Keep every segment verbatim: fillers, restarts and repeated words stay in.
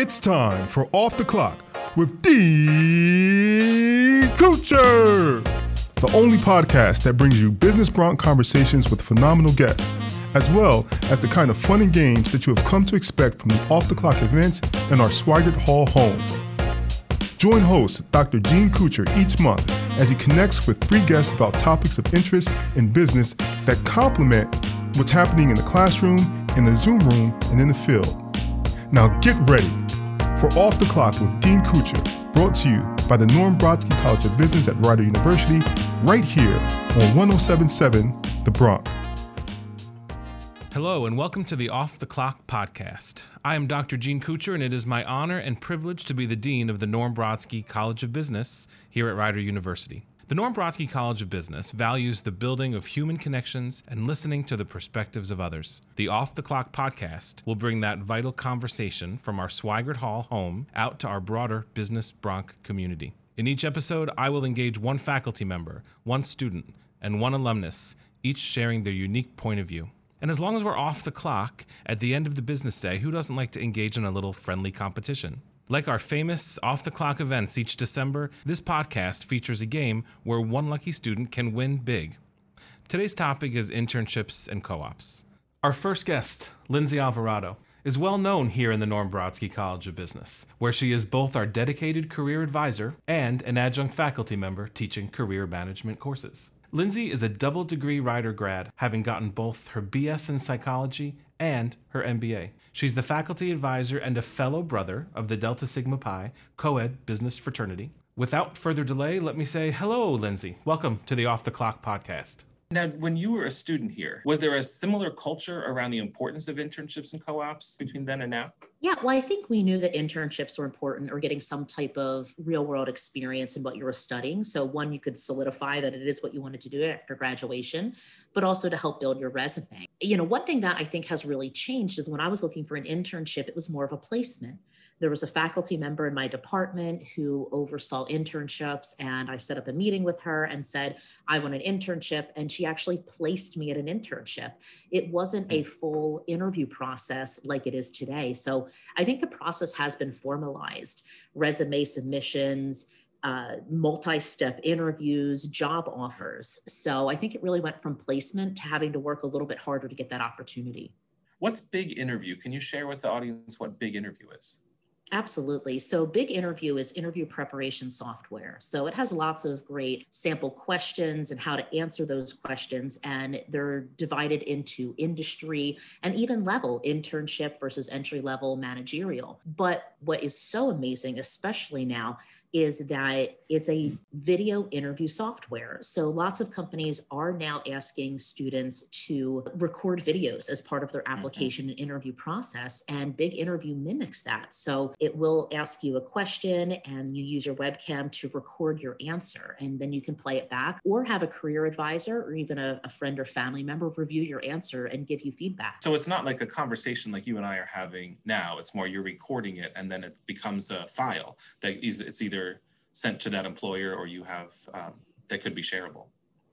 It's time for Off the Clock with Dean Kucher, the only podcast that brings you business bronc conversations with phenomenal guests, as well as the kind of fun and games that you have come to expect from the Off the Clock events in our Swigart Hall home. Join host Doctor Dean Kucher each month as he connects with three guests about topics of interest in business that complement what's happening in the classroom, in the Zoom room, and in the field. Now get ready for Off the Clock with Dean Kucher, brought to you by the Norm Brodsky College of Business at Rider University, right here on one oh seven point seven The Brock. Hello and welcome to the Off the Clock podcast. I am Doctor Gene Kucher, and it is my honor and privilege to be the Dean of the Norm Brodsky College of Business here at Rider University. The Norm Brodsky College of Business values the building of human connections and listening to the perspectives of others. The Off the Clock podcast will bring that vital conversation from our Swigart Hall home out to our broader business bronc community. In each episode, I will engage one faculty member, one student, and one alumnus, each sharing their unique point of view. And as long as we're off the clock, at the end of the business day, who doesn't like to engage in a little friendly competition? Like our famous off-the-clock events each December, this podcast features a game where one lucky student can win big. Today's topic is internships and co-ops. Our first guest, Lindsay Alvarado, is well known here in the Norm Brodsky College of Business, where she is both our dedicated career advisor and an adjunct faculty member teaching career management courses. Lindsay is a double degree Rider grad, having gotten both her B S in psychology and her M B A. She's the faculty advisor and a fellow brother of the Delta Sigma Pi co-ed business fraternity. Without further delay, let me say hello, Lindsay. Welcome to the Off the Clock podcast. Now, when you were a student here, was there a similar culture around the importance of internships and co-ops between then and now? Yeah, well, I think we knew that internships were important, or getting some type of real world experience in what you were studying. So one, you could solidify that it is what you wanted to do after graduation, but also to help build your resume. You know, one thing that I think has really changed is when I was looking for an internship, it was more of a placement. There was a faculty member in my department who oversaw internships, and I set up a meeting with her and said, I want an internship. And she actually placed me at an internship. It wasn't a full interview process like it is today. So I think the process has been formalized. Resume submissions, uh, multi-step interviews, job offers. So I think it really went from placement to having to work a little bit harder to get that opportunity. What's Big Interview? Can you share with the audience what Big Interview is? Absolutely. So Big Interview is interview preparation software. So it has lots of great sample questions and how to answer those questions. And they're divided into industry and even level, internship versus entry level, managerial. But what is so amazing, especially now, is that it's a video interview software. So lots of companies are now asking students to record videos as part of their application mm-hmm. and interview process, and Big Interview mimics that. So it will ask you a question and you use your webcam to record your answer, and then you can play it back or have a career advisor or even a, a friend or family member review your answer and give you feedback. So it's not like a conversation like you and I are having now. It's more you're recording it and then it becomes a file that is, it's either sent to that employer or you have um, that could be shareable.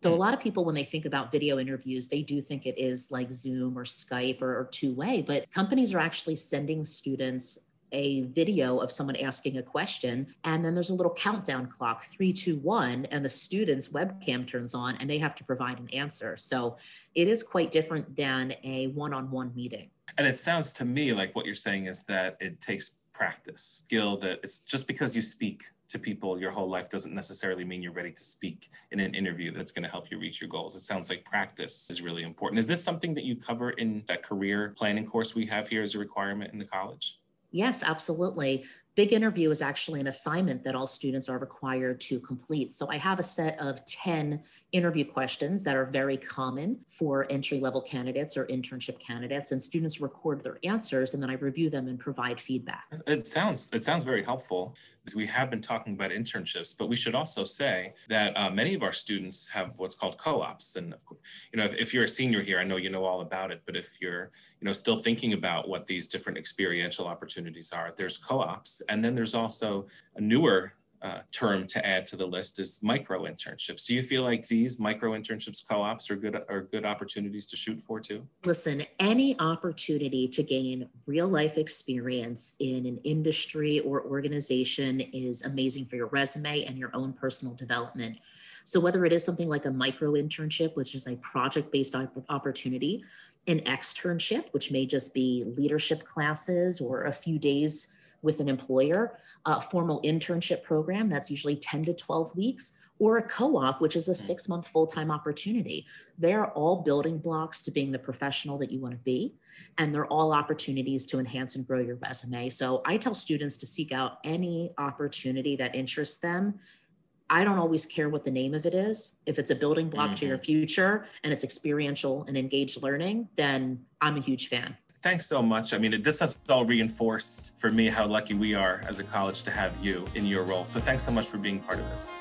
So a lot of people, when they think about video interviews, they do think it is like Zoom or Skype or, or two-way, but companies are actually sending students a video of someone asking a question. And then there's a little countdown clock, three, two, one, and the student's webcam turns on and they have to provide an answer. So it is quite different than a one-on-one meeting. And it sounds to me like what you're saying is that it takes practice, skill, that it's just because you speak to people your whole life doesn't necessarily mean you're ready to speak in an interview that's going to help you reach your goals. It sounds like practice is really important. Is this something that you cover in that career planning course we have here as a requirement in the college? Yes, absolutely. Big Interview is actually an assignment that all students are required to complete. So I have a set of ten interview questions that are very common for entry-level candidates or internship candidates, and students record their answers, and then I review them and provide feedback. It sounds it sounds very helpful, because we have been talking about internships, but we should also say that uh, many of our students have what's called co-ops. And of course, you know, if, if you're a senior here, I know you know all about it, but if you're you know still thinking about what these different experiential opportunities are, there's co-ops. And then there's also a newer uh, term to add to the list is micro internships. Do you feel like these micro internships, co-ops are good, are good opportunities to shoot for too? Listen, any opportunity to gain real life experience in an industry or organization is amazing for your resume and your own personal development. So whether it is something like a micro internship, which is a project-based opportunity, an externship, which may just be leadership classes or a few days with an employer, a formal internship program that's usually ten to twelve weeks, or a co-op, which is a six-month full-time opportunity. They're all building blocks to being the professional that you want to be, and they're all opportunities to enhance and grow your resume. So I tell students to seek out any opportunity that interests them. I don't always care what the name of it is. If it's a building block mm-hmm. to your future and it's experiential and engaged learning, then I'm a huge fan. Thanks so much. I mean, this has all reinforced for me how lucky we are as a college to have you in your role. So thanks so much for being part of this.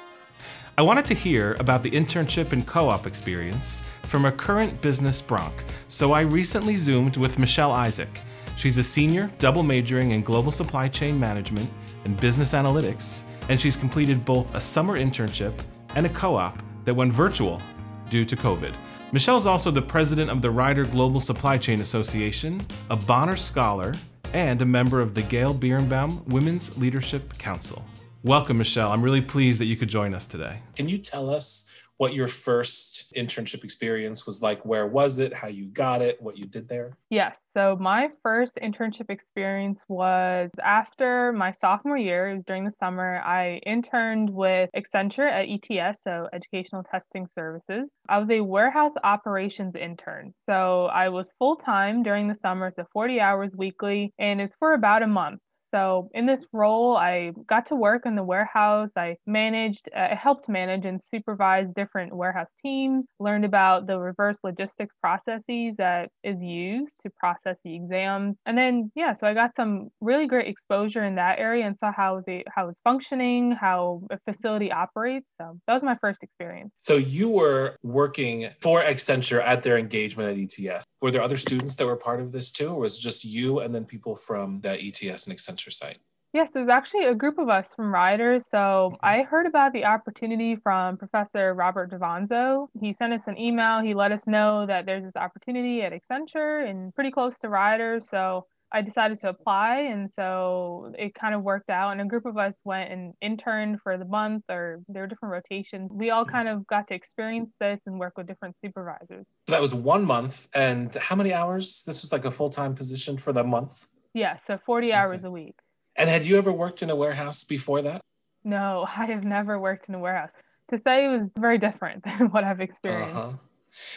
I wanted to hear about the internship and co-op experience from a current business Bronc. So I recently Zoomed with Michelle Isaac. She's a senior double majoring in global supply chain management and business analytics, and she's completed both a summer internship and a co-op that went virtual due to COVID. Michelle's also the president of the Rider Global Supply Chain Association, a Bonner Scholar, and a member of the Gail Birnbaum Women's Leadership Council. Welcome, Michelle. I'm really pleased that you could join us today. Can you tell us what your first internship experience was like? Where was it? How you got it? What you did there? Yes. So my first internship experience was after my sophomore year. It was during the summer. I interned with Accenture at E T S, so Educational Testing Services. I was a warehouse operations intern. So I was full-time during the summer, so forty hours weekly, and it's for about a month. So in this role, I got to work in the warehouse. I managed, uh, helped manage and supervise different warehouse teams, learned about the reverse logistics processes that is used to process the exams. And then, yeah, so I got some really great exposure in that area and saw how the how it's functioning, how a facility operates. So that was my first experience. So you were working for Accenture at their engagement at E T S. Were there other students that were part of this too, or was it just you and then people from the E T S and Accenture site? Yes, there's actually a group of us from Rider. So I heard about the opportunity from Professor Robert Davanzo. He sent us an email. He let us know that there's this opportunity at Accenture and pretty close to Rider. So I decided to apply. And so it kind of worked out. And a group of us went and interned for the month, or there were different rotations. We all kind of got to experience this and work with different supervisors. So that was one month. And how many hours? This was like a full-time position for the month? Yeah, so forty hours okay. a week. And had you ever worked in a warehouse before that? No, I have never worked in a warehouse. To say it was very different than what I've experienced. Uh-huh.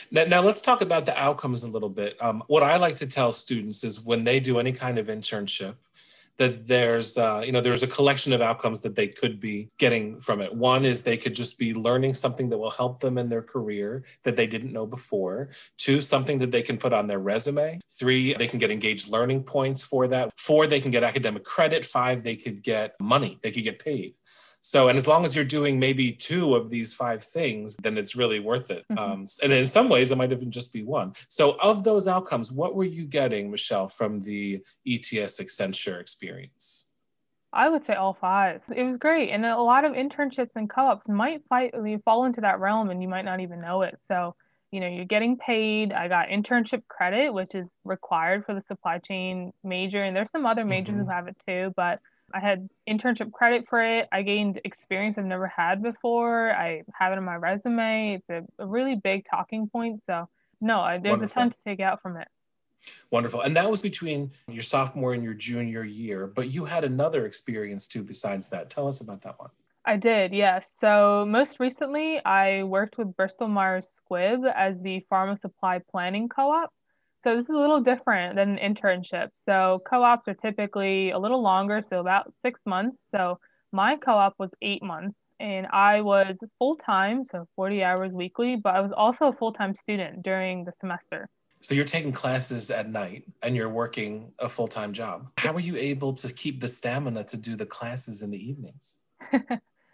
Now, now let's talk about the outcomes a little bit. Um, what I like to tell students is when they do any kind of internship, that there's, uh, you know, there's a collection of outcomes that they could be getting from it. One is they could just be learning something that will help them in their career that they didn't know before. Two, something that they can put on their resume. Three, they can get engaged learning points for that. Four, they can get academic credit. Five, they could get money. They could get paid. So, and as long as you're doing maybe two of these five things, then it's really worth it. Mm-hmm. Um, and in some ways, it might even just be one. So of those outcomes, what were you getting, Michelle, from the E T S Accenture experience? I would say all five. It was great. And a lot of internships and co-ops might fight, you fall into that realm and you might not even know it. So, you know, you're getting paid. I got internship credit, which is required for the supply chain major. And there's some other majors mm-hmm. who have it too, but I had internship credit for it. I gained experience I've never had before. I have it on my resume. It's a, a really big talking point. So no, there's Wonderful. A ton to take out from it. Wonderful. And that was between your sophomore and your junior year, but you had another experience too besides that. Tell us about that one. I did, yes. So most recently, I worked with Bristol Myers Squibb as the Pharma Supply Planning Co-op. So this is a little different than an internship. So co-ops are typically a little longer, so about six months. So my co-op was eight months and I was full-time, so forty hours weekly, but I was also a full-time student during the semester. So you're taking classes at night and you're working a full-time job. How were you able to keep the stamina to do the classes in the evenings?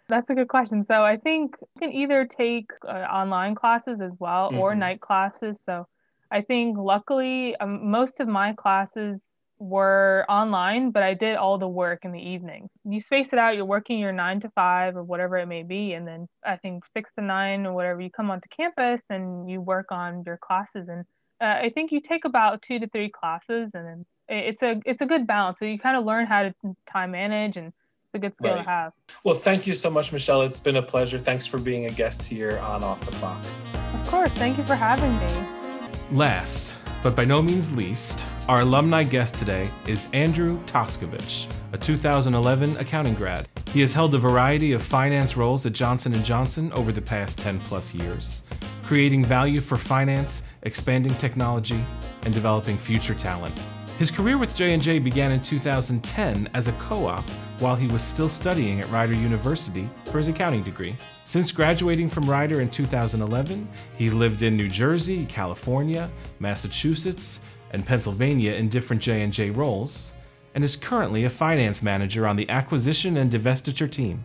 That's a good question. So I think you can either take uh, online classes as well mm-hmm. or night classes. So I think luckily um, most of my classes were online, but I did all the work in the evenings. You space it out, you're working your nine to five or whatever it may be. And then I think six to nine or whatever, you come onto campus and you work on your classes. And uh, I think you take about two to three classes, and then it's a, it's a good balance. So you kind of learn how to time manage, and it's a good skill right. to have. Well, thank you so much, Michelle. It's been a pleasure. Thanks for being a guest here on Off the Clock. Of course. Thank you for having me. Last, but by no means least, our alumni guest today is Andrew Toskovic, a two thousand eleven accounting grad. He has held a variety of finance roles at Johnson and Johnson over the past ten plus years, creating value for finance, expanding technology, and developing future talent. His career with J and J began in two thousand ten as a co-op while he was still studying at Rider University for his accounting degree. Since graduating from Rider in two thousand eleven, he lived in New Jersey, California, Massachusetts, and Pennsylvania in different J and J roles, and is currently a finance manager on the acquisition and divestiture team.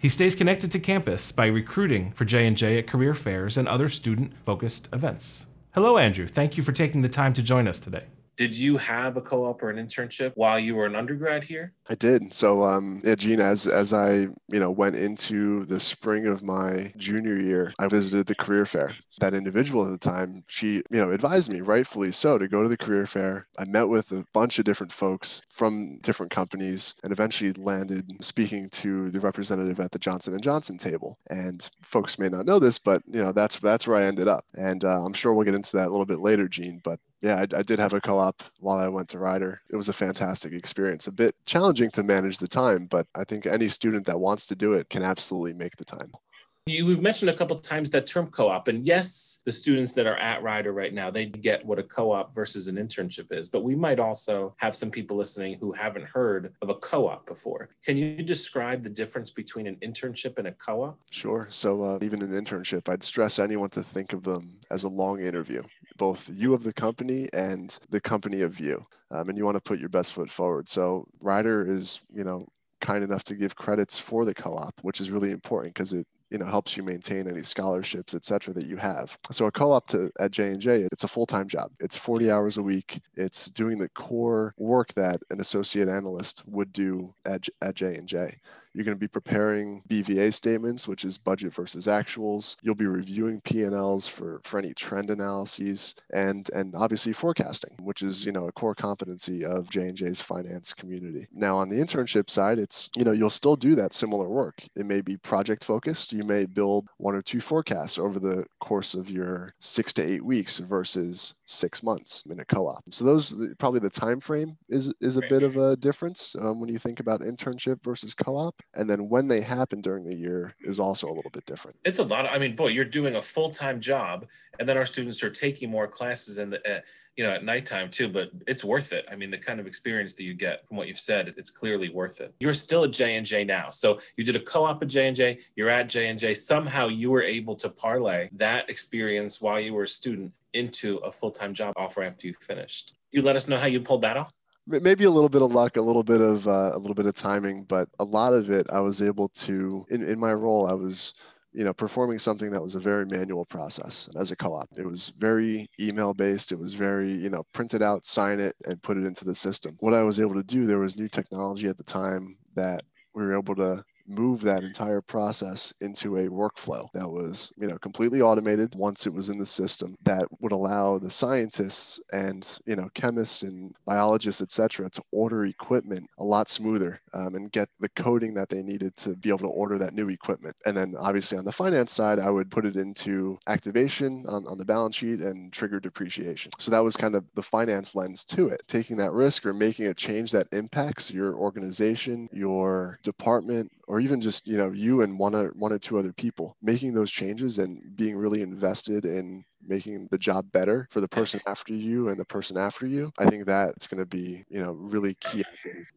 He stays connected to campus by recruiting for J and J at career fairs and other student-focused events. Hello, Andrew. Thank you for taking the time to join us today. Did you have a co-op or an internship while you were an undergrad here? I did. So, um, yeah, Gene, as as I you know went into the spring of my junior year, I visited the career fair. That individual at the time, she you know advised me, rightfully so, to go to the career fair. I met with a bunch of different folks from different companies, and eventually landed speaking to the representative at the Johnson and Johnson table. And folks may not know this, but you know that's that's where I ended up. And uh, I'm sure we'll get into that a little bit later, Gene, but. Yeah, I, I did have a co-op while I went to Rider. It was a fantastic experience. A bit challenging to manage the time, but I think any student that wants to do it can absolutely make the time. You've mentioned a couple of times that term co-op, and yes, the students that are at Rider right now, they get what a co-op versus an internship is, but we might also have some people listening who haven't heard of a co-op before. Can you describe the difference between an internship and a co-op? Sure. So uh, even an internship, I'd stress anyone to think of them as a long interview, both you of the company and the company of you, um, and you want to put your best foot forward. So Rider is, you know, kind enough to give credits for the co-op, which is really important because it you know, helps you maintain any scholarships, et cetera, that you have. So a co-op to, at J and J, it's a full-time job. It's forty hours a week. It's doing the core work that an associate analyst would do at, at J and J. You're going to be preparing B V A statements, which is budget versus actuals. You'll be reviewing P and Ls for, for any trend analyses and, and obviously forecasting, which is, you know, a core competency of J and J's finance community. Now, on the internship side, it's, you know, you'll still do that similar work. It may be project focused. You may build one or two forecasts over the course of your six to eight weeks versus six months in a co-op. So those, probably the time frame is, is a bit of a difference um, when you think about internship versus co-op. And then when they happen during the year is also a little bit different. It's a lot. Of, I mean, boy, you're doing a full-time job, and then our students are taking more classes in the, uh, you know, at nighttime too, but it's worth it. I mean, the kind of experience that you get from what you've said, it's clearly worth it. You're still at J and J now. So you did a co-op at J and J, you're at J and J. Somehow you were able to parlay that experience while you were a student into a full-time job offer after you finished. You let us know how you pulled that off? Maybe a little bit of luck, a little bit of uh, a little bit of timing, but a lot of it I was able to. In, in my role, I was, you know, performing something that was a very manual process. As a co-op, it was very email based. It was very, you know, print it out, sign it, and put it into the system. What I was able to do, there was new technology at the time that we were able to move that entire process into a workflow that was, you know, completely automated once it was in the system, that would allow the scientists and, you know, chemists and biologists, et cetera, to order equipment a lot smoother um, and get the coding that they needed to be able to order that new equipment. And then obviously on the finance side, I would put it into activation on, on the balance sheet and trigger depreciation. So that was kind of the finance lens to it, taking that risk or making a change that impacts your organization, your department, or even just, you know, you and one or, one or two other people, making those changes and being really invested in making the job better for the person after you and the person after you. I think that's going to be, you know, really key.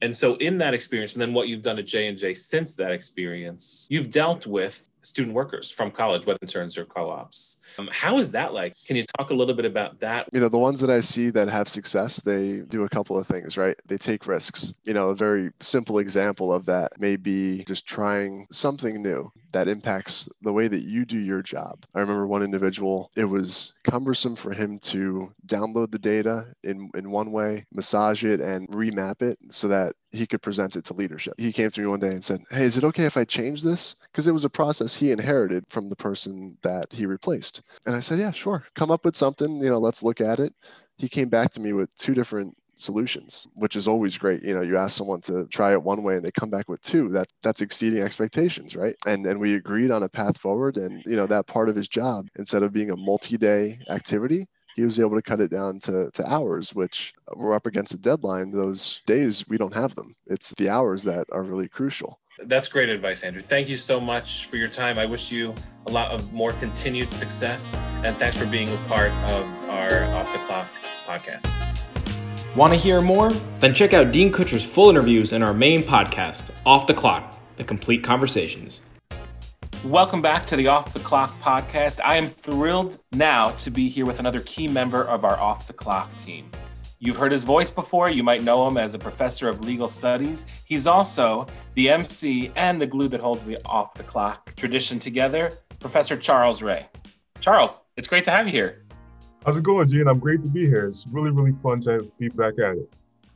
And so in that experience, and then what you've done at J and J since that experience, you've dealt with student workers from college, whether interns or co-ops. Um, how is that like? Can you talk a little bit about that? You know, the ones that I see that have success, they do a couple of things, right? They take risks. You know, a very simple example of that may be just trying something new that impacts the way that you do your job. I remember one individual, it was cumbersome for him to download the data in, in one way, massage it and remap it so that he could present it to leadership. He came to me one day and said, hey, is it okay if I change this? Because it was a process he inherited from the person that he replaced. And I said, yeah, sure. Come up with something, you know, let's look at it. He came back to me with two different solutions, which is always great. You know, you ask someone to try it one way and they come back with two, that that's exceeding expectations, right? And and we agreed on a path forward. And, you know, that part of his job, instead of being a multi-day activity, he was able to cut it down to, to hours, which we're up against a deadline. Those days, we don't have them. It's the hours that are really crucial. That's great advice, Andrew. Thank you so much for your time. I wish you a lot of more continued success. And thanks for being a part of our Off the Clock podcast. Want to hear more? Then check out Dean Kucher's full interviews in our main podcast, Off the Clock, The Complete Conversations. Welcome back to the Off the Clock podcast. I am thrilled now to be here with another key member of our Off the Clock team. You've heard his voice before. You might know him as a professor of legal studies. He's also the M C and the glue that holds the Off the Clock tradition together, Professor Charles Ray. Charles, it's great to have you here. How's it going, Gene? I'm great to be here. It's really, really fun to be back at it.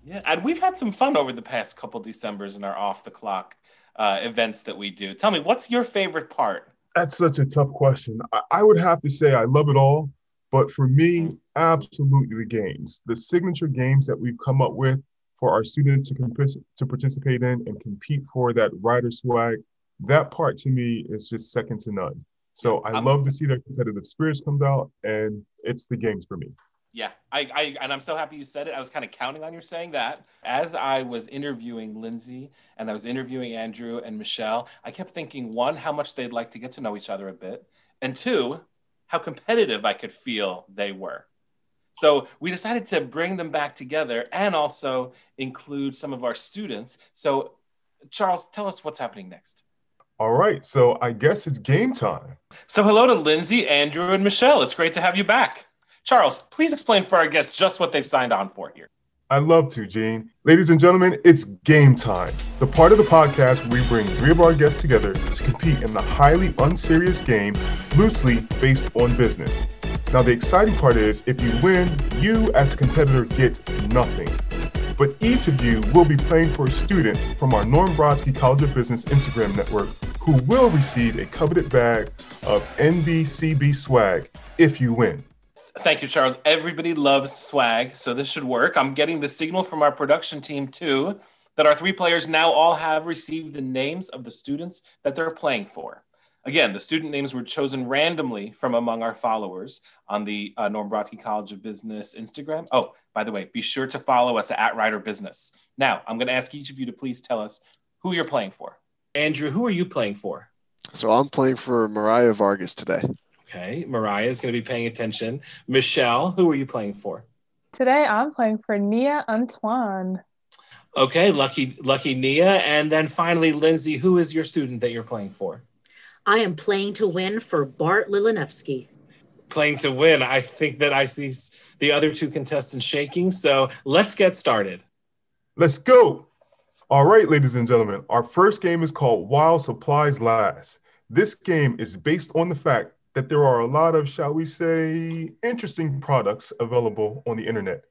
Yeah, and we've had some fun over the past couple Decembers in our Off the Clock Uh, events that we do. Tell me, what's your favorite part? That's such a tough question. I, I would have to say I love it all, but for me, absolutely the games. The signature games that we've come up with for our students to, comp- to participate in and compete for that Rider swag, that part to me is just second to none. So I um, love to see their competitive spirits come out, and it's the games for me. Yeah, I, I and I'm so happy you said it. I was kind of counting on your saying that. As I was interviewing Lindsay and I was interviewing Andrew and Michelle, I kept thinking, one, how much they'd like to get to know each other a bit, and two, how competitive I could feel they were. So we decided to bring them back together and also include some of our students. So Charles, tell us what's happening next. All right, so I guess it's game time. So hello to Lindsay, Andrew, and Michelle. It's great to have you back. Charles, please explain for our guests just what they've signed on for here. I'd love to, Gene. Ladies and gentlemen, it's game time. The part of the podcast where we bring three of our guests together to compete in the highly unserious game, loosely based on business. Now, the exciting part is if you win, you as a competitor get nothing. But each of you will be playing for a student from our Norm Brodsky College of Business Instagram network who will receive a coveted bag of N B C B swag if you win. Thank you, Charles. Everybody loves swag, so this should work. I'm getting the signal from our production team, too, that our three players now all have received the names of the students that they're playing for. Again, the student names were chosen randomly from among our followers on the uh, Norm Brodsky College of Business Instagram. Oh, by the way, be sure to follow us at Rider Business. Now, I'm going to ask each of you to please tell us who you're playing for. Andrew, who are you playing for? So I'm playing for Mariah Vargas today. Okay, Mariah is going to be paying attention. Michelle, who are you playing for? Today, I'm playing for Nia Antoine. Okay, lucky lucky Nia. And then finally, Lindsay, who is your student that you're playing for? I am playing to win for Bart Lilianewski. Playing to win. I think that I see the other two contestants shaking. So let's get started. Let's go. All right, ladies and gentlemen, our first game is called While Supplies Last. This game is based on the fact that there are a lot of, shall we say, interesting products available on the internet.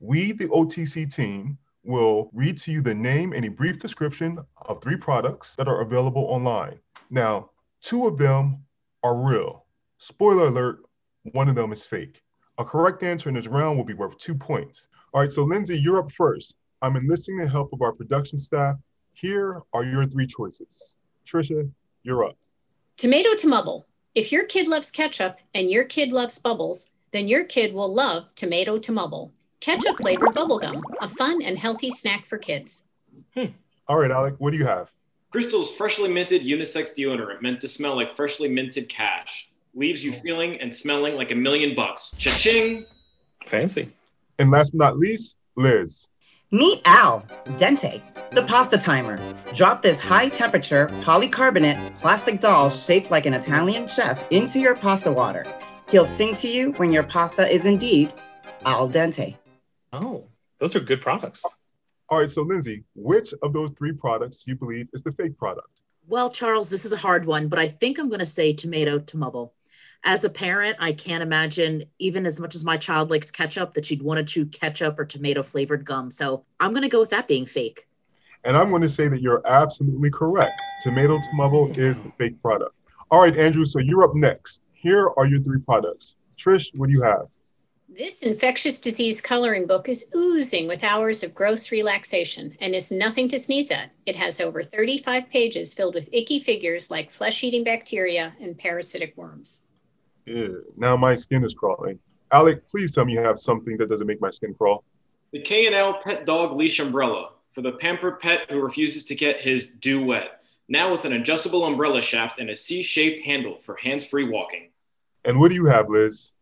We, the O T C team, will read to you the name and a brief description of three products that are available online. Now, two of them are real. Spoiler alert, one of them is fake. A correct answer in this round will be worth two points. All right, so Lindsay, you're up first. I'm enlisting the help of our production staff. Here are your three choices. Trisha, you're up. Tomato to mubble. If your kid loves ketchup and your kid loves bubbles, then your kid will love Tomato to Mubble. Ketchup flavored bubblegum, a fun and healthy snack for kids. Hmm. All right, Alec, what do you have? Crystal's freshly minted unisex deodorant meant to smell like freshly minted cash. Leaves you feeling and smelling like a million bucks. Cha-ching! Fancy. And last but not least, Liz. Meet Al Dente, the pasta timer. Drop this high-temperature polycarbonate plastic doll shaped like an Italian chef into your pasta water. He'll sing to you when your pasta is indeed al dente. Oh, those are good products. All right, so Lindsay, which of those three products you believe is the fake product? Well, Charles, this is a hard one, but I think I'm going to say tomato tumble. As a parent, I can't imagine, even as much as my child likes ketchup, that she'd want to chew ketchup or tomato-flavored gum. So I'm going to go with that being fake. And I'm going to say that you're absolutely correct. Tomato tumble is the fake product. All right, Andrew, so you're up next. Here are your three products. Trish, what do you have? This infectious disease coloring book is oozing with hours of gross relaxation and is nothing to sneeze at. It has over thirty-five pages filled with icky figures like flesh-eating bacteria and parasitic worms. Ew, now my skin is crawling. Alec, please tell me you have something that doesn't make my skin crawl. The K and L Pet Dog Leash Umbrella for the pampered pet who refuses to get his dew wet. Now with an adjustable umbrella shaft and a C-shaped handle for hands-free walking. And what do you have, Liz?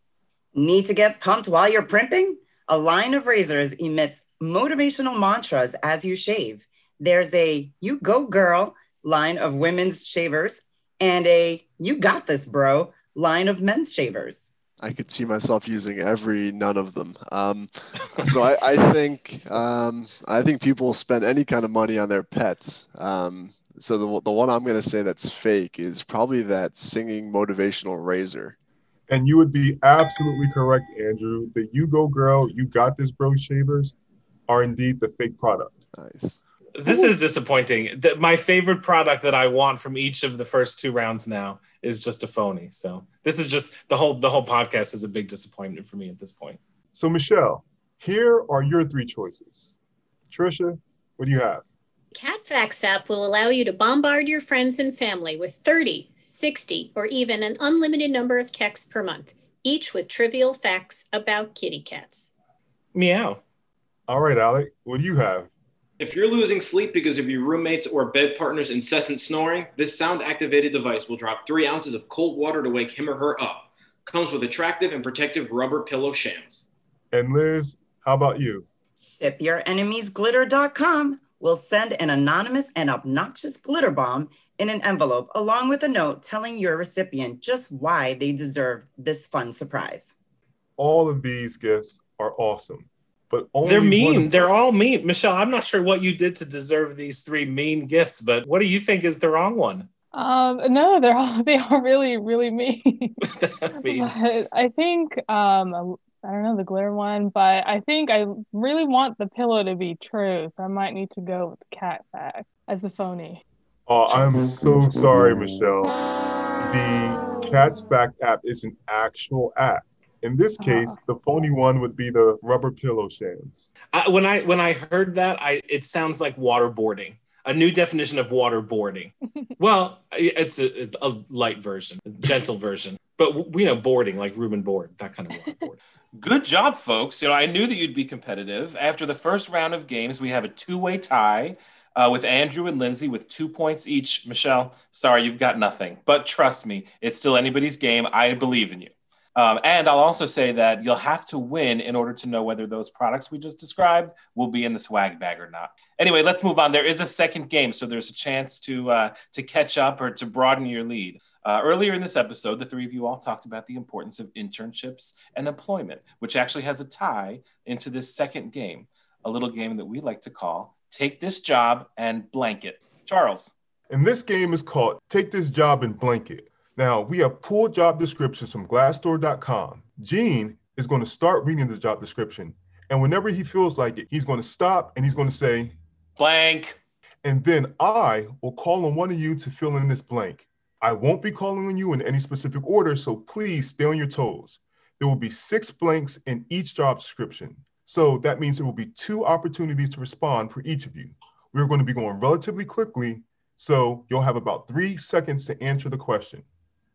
Need to get pumped while you're primping? A line of razors emits motivational mantras as you shave. There's a "You go girl" line of women's shavers and a "You got this, bro" line of men's shavers. I could see myself using every none of them. Um, so I, I think um, I think people spend any kind of money on their pets. Um, so the the one I'm going to say that's fake is probably that singing motivational razor. And you would be absolutely correct, Andrew. The "You go girl, you got this, bro" shavers are indeed the fake product. Nice. This is disappointing. The, my favorite product that I want from each of the first two rounds now is just a phony. So this is just the whole the whole podcast is a big disappointment for me at this point. So Michelle, here are your three choices. Trisha, what do you have? CatFax app will allow you to bombard your friends and family with thirty, sixty, or even an unlimited number of texts per month, each with trivial facts about kitty cats. Meow. All right, Alec, what do you have? If you're losing sleep because of your roommate's or bed partner's incessant snoring, this sound-activated device will drop three ounces of cold water to wake him or her up. Comes with attractive and protective rubber pillow shams. And Liz, how about you? Sip Your Enemies Glitter dot com will send an anonymous and obnoxious glitter bomb in an envelope along with a note telling your recipient just why they deserve this fun surprise. All of these gifts are awesome. But only they're mean. They're all mean. Michelle, I'm not sure what you did to deserve these three mean gifts, but what do you think is the wrong one? Um, no, they're all, they are really, really mean. mean. But I think, um, I don't know the glitter one, but I think I really want the pillow to be true. So I might need to go with the cat fact as the phony. Oh, I'm so sorry, Michelle. The Cat's Fact app is an actual app. In this case, uh-huh. the phony one would be the rubber pillow shams. Uh, when I when I heard that, I it sounds like waterboarding. A new definition of waterboarding. Well, it's a, a light version, a gentle version, but you know, boarding like room and board, that kind of waterboard. Good job, folks. You know, I knew that you'd be competitive. After the first round of games, we have a two-way tie uh, with Andrew and Lindsay with two points each. Michelle, sorry, you've got nothing. But trust me, it's still anybody's game. I believe in you. Um, and I'll also say that you'll have to win in order to know whether those products we just described will be in the swag bag or not. Anyway, let's move on. There is a second game, so there's a chance to uh, to catch up or to broaden your lead. Uh, earlier in this episode, the three of you all talked about the importance of internships and employment, which actually has a tie into this second game, a little game that we like to call Take This Job and Blank It. Charles. And this game is called Take This Job and Blank It. Now, we have pulled job descriptions from Glassdoor dot com. Gene is going to start reading the job description. And whenever he feels like it, he's going to stop and he's going to say, blank. And then I will call on one of you to fill in this blank. I won't be calling on you in any specific order, so please stay on your toes. There will be six blanks in each job description. So that means there will be two opportunities to respond for each of you. We're going to be going relatively quickly, so you'll have about three seconds to answer the question.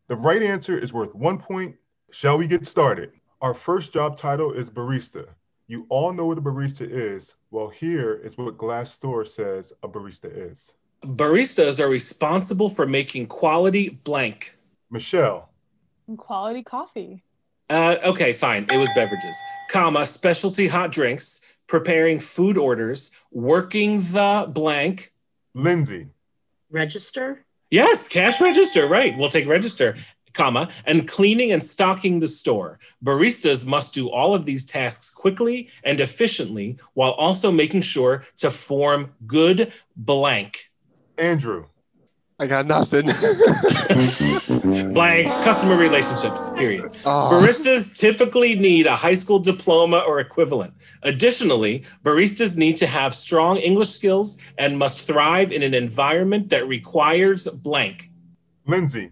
The right answer is worth one point. Shall we get started? Our first job title is barista. You all know what a barista is. Well, here is what Glassdoor says a barista is. Baristas are responsible for making quality blank. Michelle. Quality coffee. Uh, okay, fine. It was beverages, comma, specialty hot drinks, preparing food orders, working the blank. Lindsay. Register? Yes, cash register, right. We'll take register, comma, and cleaning and stocking the store. Baristas must do all of these tasks quickly and efficiently while also making sure to form good blank. Andrew. I got nothing. Blank, customer relationships, period. Oh. Baristas typically need a high school diploma or equivalent. Additionally, baristas need to have strong English skills and must thrive in an environment that requires blank. Lindsay.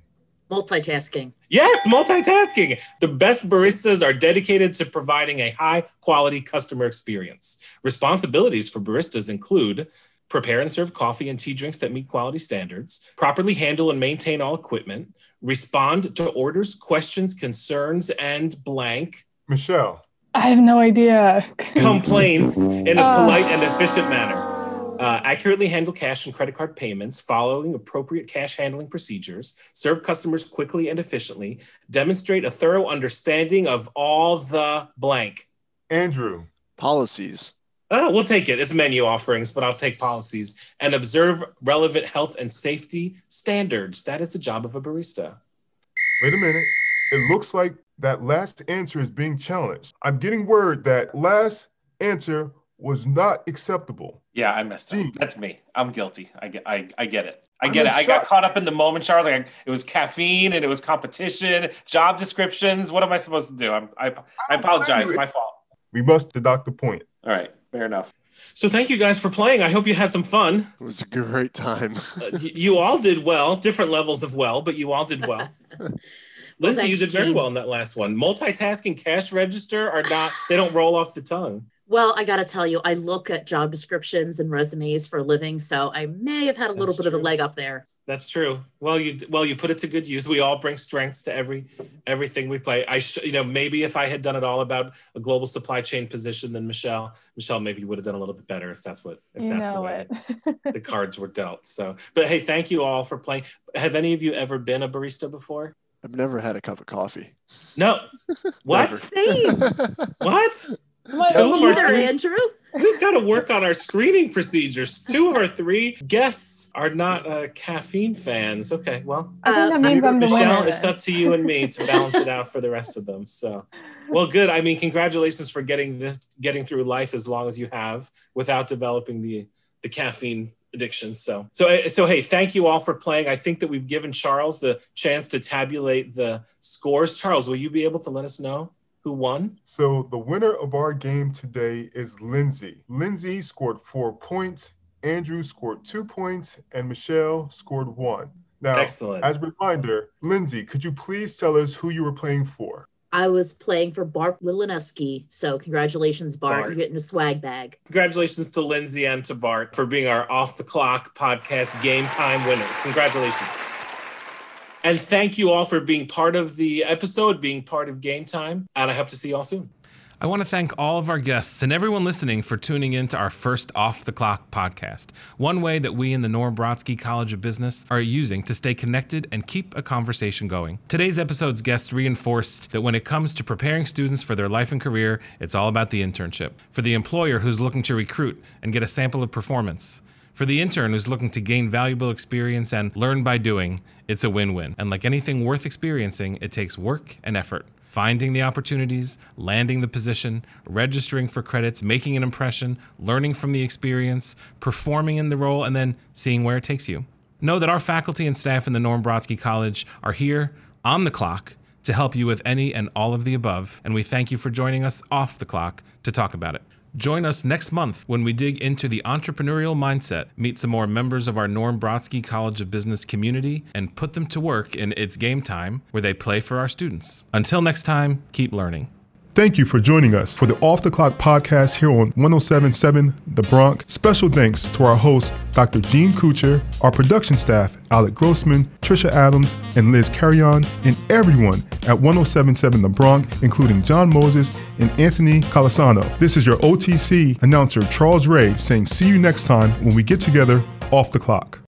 Multitasking. Yes, multitasking. The best baristas are dedicated to providing a high-quality customer experience. Responsibilities for baristas include prepare and serve coffee and tea drinks that meet quality standards, properly handle and maintain all equipment, respond to orders, questions, concerns, and blank. Michelle. I have no idea. Complaints in a uh. polite and efficient manner. Uh, accurately handle cash and credit card payments, following appropriate cash handling procedures, serve customers quickly and efficiently, demonstrate a thorough understanding of all the blank. Andrew. Policies. Uh, we'll take it. It's menu offerings, but I'll take policies. And observe relevant health and safety standards. That is the job of a barista. Wait a minute. It looks like that last answer is being challenged. I'm getting word that last answer was not acceptable. Yeah, I messed up. That's me. I'm guilty. I get, I, I get it. I get it. I got caught up in the moment, Charles. Like, it was caffeine and it was competition, job descriptions. What am I supposed to do? I'm, I, I apologize. My fault. We must deduct the point. All right. Fair enough. So thank you guys for playing. I hope you had some fun. It was a great time. uh, you, you all did well, different levels of well, but you all did well. Lindsay, well, you did very well in that last one. Multitasking, cash register are not, they don't roll off the tongue. Well, I got to tell you, I look at job descriptions and resumes for a living, so I may have had a That's little bit true. Of a leg up there. That's true. Well, you well you put it to good use. We all bring strengths to every everything we play. I sh- you know maybe if I had done it all about a global supply chain position, then Michelle Michelle maybe you would have done a little bit better if that's what if you that's the way that the cards were dealt. So, but hey, thank you all for playing. Have any of you ever been a barista before? I've never had a cup of coffee. No. What? Same. What? What? Two of our three, Andrew? We've got to work on our screening procedures. Two of our three guests are not uh, caffeine fans. Okay, well, I think that means I'm the winner. Michelle, it's up to you and me to balance it out for the rest of them. So, well, good. I mean, congratulations for getting this, getting through life as long as you have without developing the the caffeine addiction. So, so, so, hey, thank you all for playing. I think that we've given Charles the chance to tabulate the scores. Charles, will you be able to let us know who won? So the winner of our game today is Lindsay. Lindsay scored four points, Andrew scored two points, and Michelle scored one. Now, excellent. As a reminder, Lindsay, could you please tell us who you were playing for? I was playing for Bart Lilianewski. So congratulations, Bart. Bart. You're getting a swag bag. Congratulations to Lindsay and to Bart for being our off-the-clock podcast game time winners. Congratulations. And thank you all for being part of the episode, being part of Game Time, and I hope to see you all soon. I want to thank all of our guests and everyone listening for tuning in to our first Off the Clock podcast, one way that we in the Norm Brodsky College of Business are using to stay connected and keep a conversation going. Today's episode's guests reinforced that when it comes to preparing students for their life and career, it's all about the internship. For the employer who's looking to recruit and get a sample of performance, for the intern who's looking to gain valuable experience and learn by doing, it's a win-win. And like anything worth experiencing, it takes work and effort. Finding the opportunities, landing the position, registering for credits, making an impression, learning from the experience, performing in the role, and then seeing where it takes you. Know that our faculty and staff in the Norm Brodsky College are here on the clock to help you with any and all of the above. And we thank you for joining us off the clock to talk about it. Join us next month when we dig into the entrepreneurial mindset, meet some more members of our Norm Brodsky College of Business community, and put them to work in It's Game Time, where they play for our students. Until next time, keep learning. Thank you for joining us for the Off the Clock podcast here on one oh seven point seven The Bronx. Special thanks to our host, Doctor Dean Kucher, our production staff, Alec Grossman, Trisha Adams, and Liz Carrion, and everyone at one oh seven point seven The Bronx, including John Moses and Anthony Colasano. This is your O T C announcer, Charles Ray, saying see you next time when we get together off the clock.